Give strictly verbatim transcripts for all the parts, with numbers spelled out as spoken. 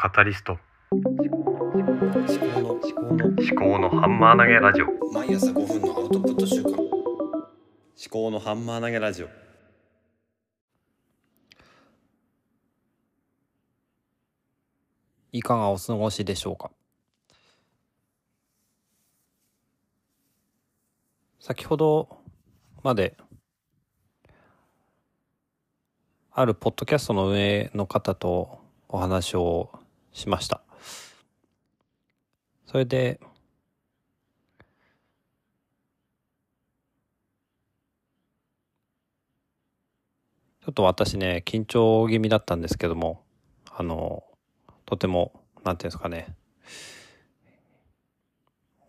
カタリスト思考の思考の思考のハンマー投げラジオ、毎朝ごふんのアウトプット週間、思考のハンマー投げラジオ。いかがお過ごしでしょうか。先ほどまであるポッドキャストの運営の方とお話をしました。それでちょっと私ね緊張気味だったんですけども、あのとてもなんていうんですかね、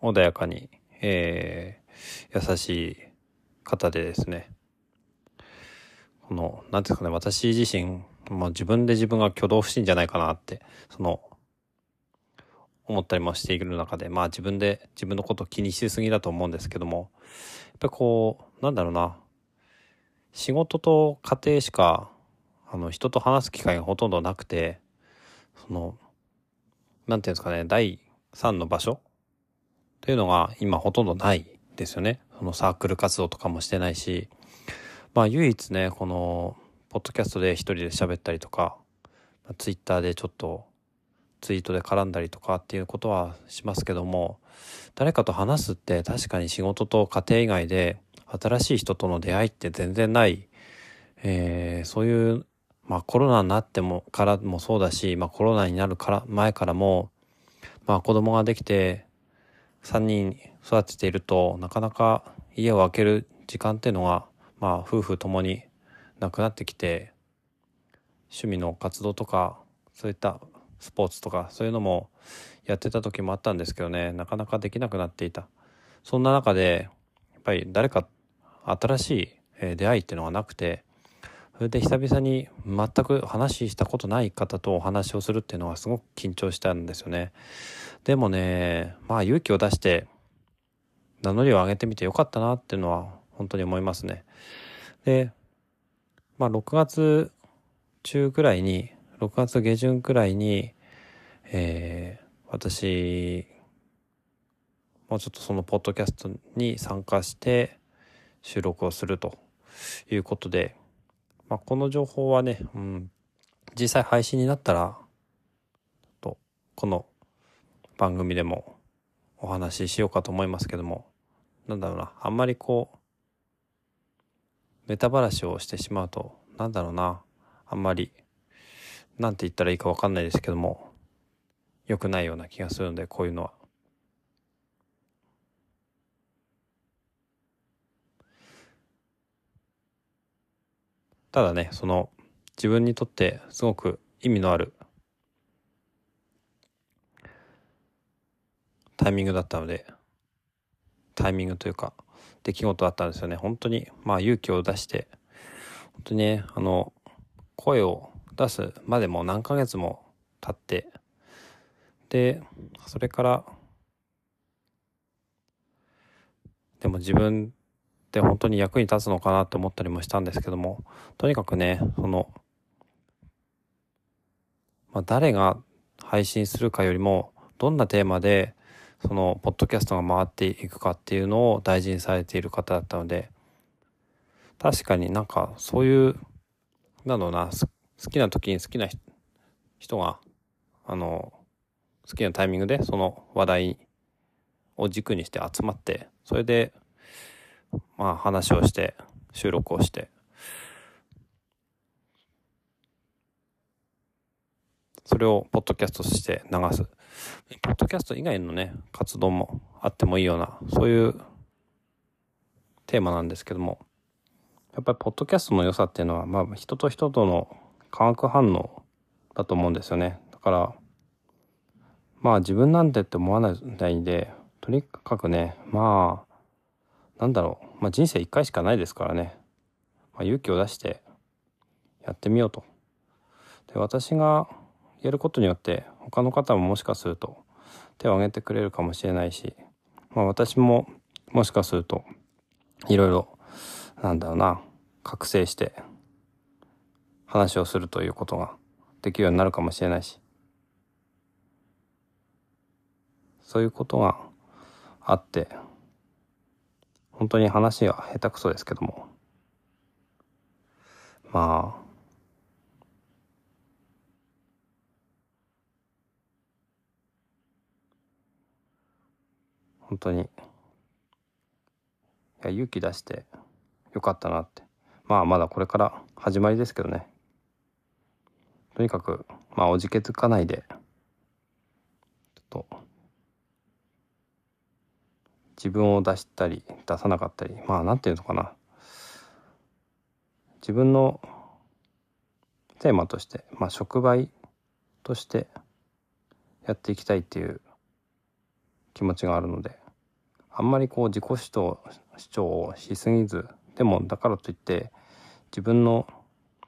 穏やかに、えー、優しい方でですね。このなんていうんですかね、私自身、まあ、自分で自分が挙動不審じゃないかなってその思ったりもしている中で、まあ自分で自分のことを気にしすぎだと思うんですけども、やっぱりこうなんだろうな、仕事と家庭しかあの人と話す機会がほとんどなくて、そのなんていうんですかね、第三の場所というのが今ほとんどないですよね。そのサークル活動とかもしてないし。まあ唯一ね、このポッドキャストで一人で喋ったりとか、ツイッターでちょっとツイートで絡んだりとかっていうことはしますけども、誰かと話すって確かに仕事と家庭以外で新しい人との出会いって全然ない、えー、そういう、まあ、コロナになってもからもそうだし、まあ、コロナになるから前からも、まあ、子供ができてさんにん育てているとなかなか家を空ける時間っていうのがまあ、夫婦ともになくなってきて、趣味の活動とかそういったスポーツとかそういうのもやってた時もあったんですけどね、なかなかできなくなっていた。そんな中でやっぱり誰か新しい出会いっていうのがなくて、それで久々に全く話したことない方とお話をするっていうのはすごく緊張したんですよね。でもね、まあ勇気を出して名乗りを上げてみてよかったなっていうのは本当に思いますね。で、まあろくがつ中くらいに、ろくがつ下旬くらいに、えー、私もうちょっとそのポッドキャストに参加して収録をするということで、まあこの情報はね、うん、実際配信になったらとこの番組でもお話ししようかと思いますけども、なんだろうな、あんまりこうネタばらしをしてしまうと、なんだろうな、あんまりなんて言ったらいいかわかんないですけども、良くないような気がするので、こういうのは。ただね、その自分にとってすごく意味のあるタイミングだったので、タイミングというか出来事だったんですよね。本当にまあ勇気を出して本当にね、あの声を出すまでも何ヶ月も経って、でそれからでも自分って本当に役に立つのかなって思ったりもしたんですけども、とにかくね、その、まあ、誰が配信するかよりもどんなテーマでそのポッドキャストが回っていくかっていうのを大事にされている方だったので、確かになんかそういうなんだろうな、好きな時に好きな人があの好きなタイミングでその話題を軸にして集まって、それでまあ話をして収録をして、それをポッドキャストとして流す。ポッドキャスト以外のね、活動もあってもいいような、そういうテーマなんですけども、やっぱりポッドキャストの良さっていうのは、まあ人と人との化学反応だと思うんですよね。だから、まあ自分なんてって思わないんで、とにかくね、まあ、なんだろう、まあ人生一回しかないですからね、まあ、勇気を出してやってみようと。で、私がやることによって他の方ももしかすると手を挙げてくれるかもしれないし、まあ、私ももしかするといろいろなんだろうな、覚醒して話をするということができるようになるかもしれないし、そういうことがあって、本当に話は下手くそですけども、まあ本当にいや勇気出してよかったなって、まあまだこれから始まりですけどね。とにかくまあおじけづかないで、ちょっと自分を出したり出さなかったり、まあなんていうのかな、自分のテーマとして、まあ、触媒としてやっていきたいっていう気持ちがあるので、あんまりこう自己主張主張をしすぎず、でもだからといって自分の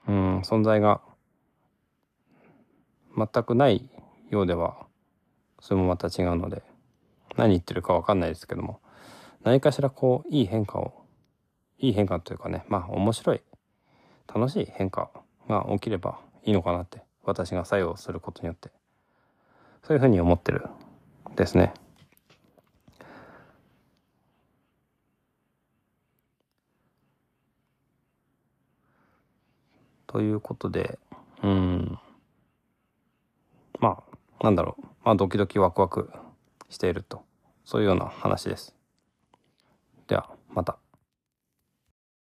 うん存在が全くないようではそれもまた違うので、何言ってるか分かんないですけども、何かしらこういい変化をいい変化というかね、まあ面白い楽しい変化が起きればいいのかなって、私が作用することによって、そういうふうに思ってるですね。ということで、うーん、まあなんだろう、まあドキドキワクワクしていると、そういうような話です。ではまた。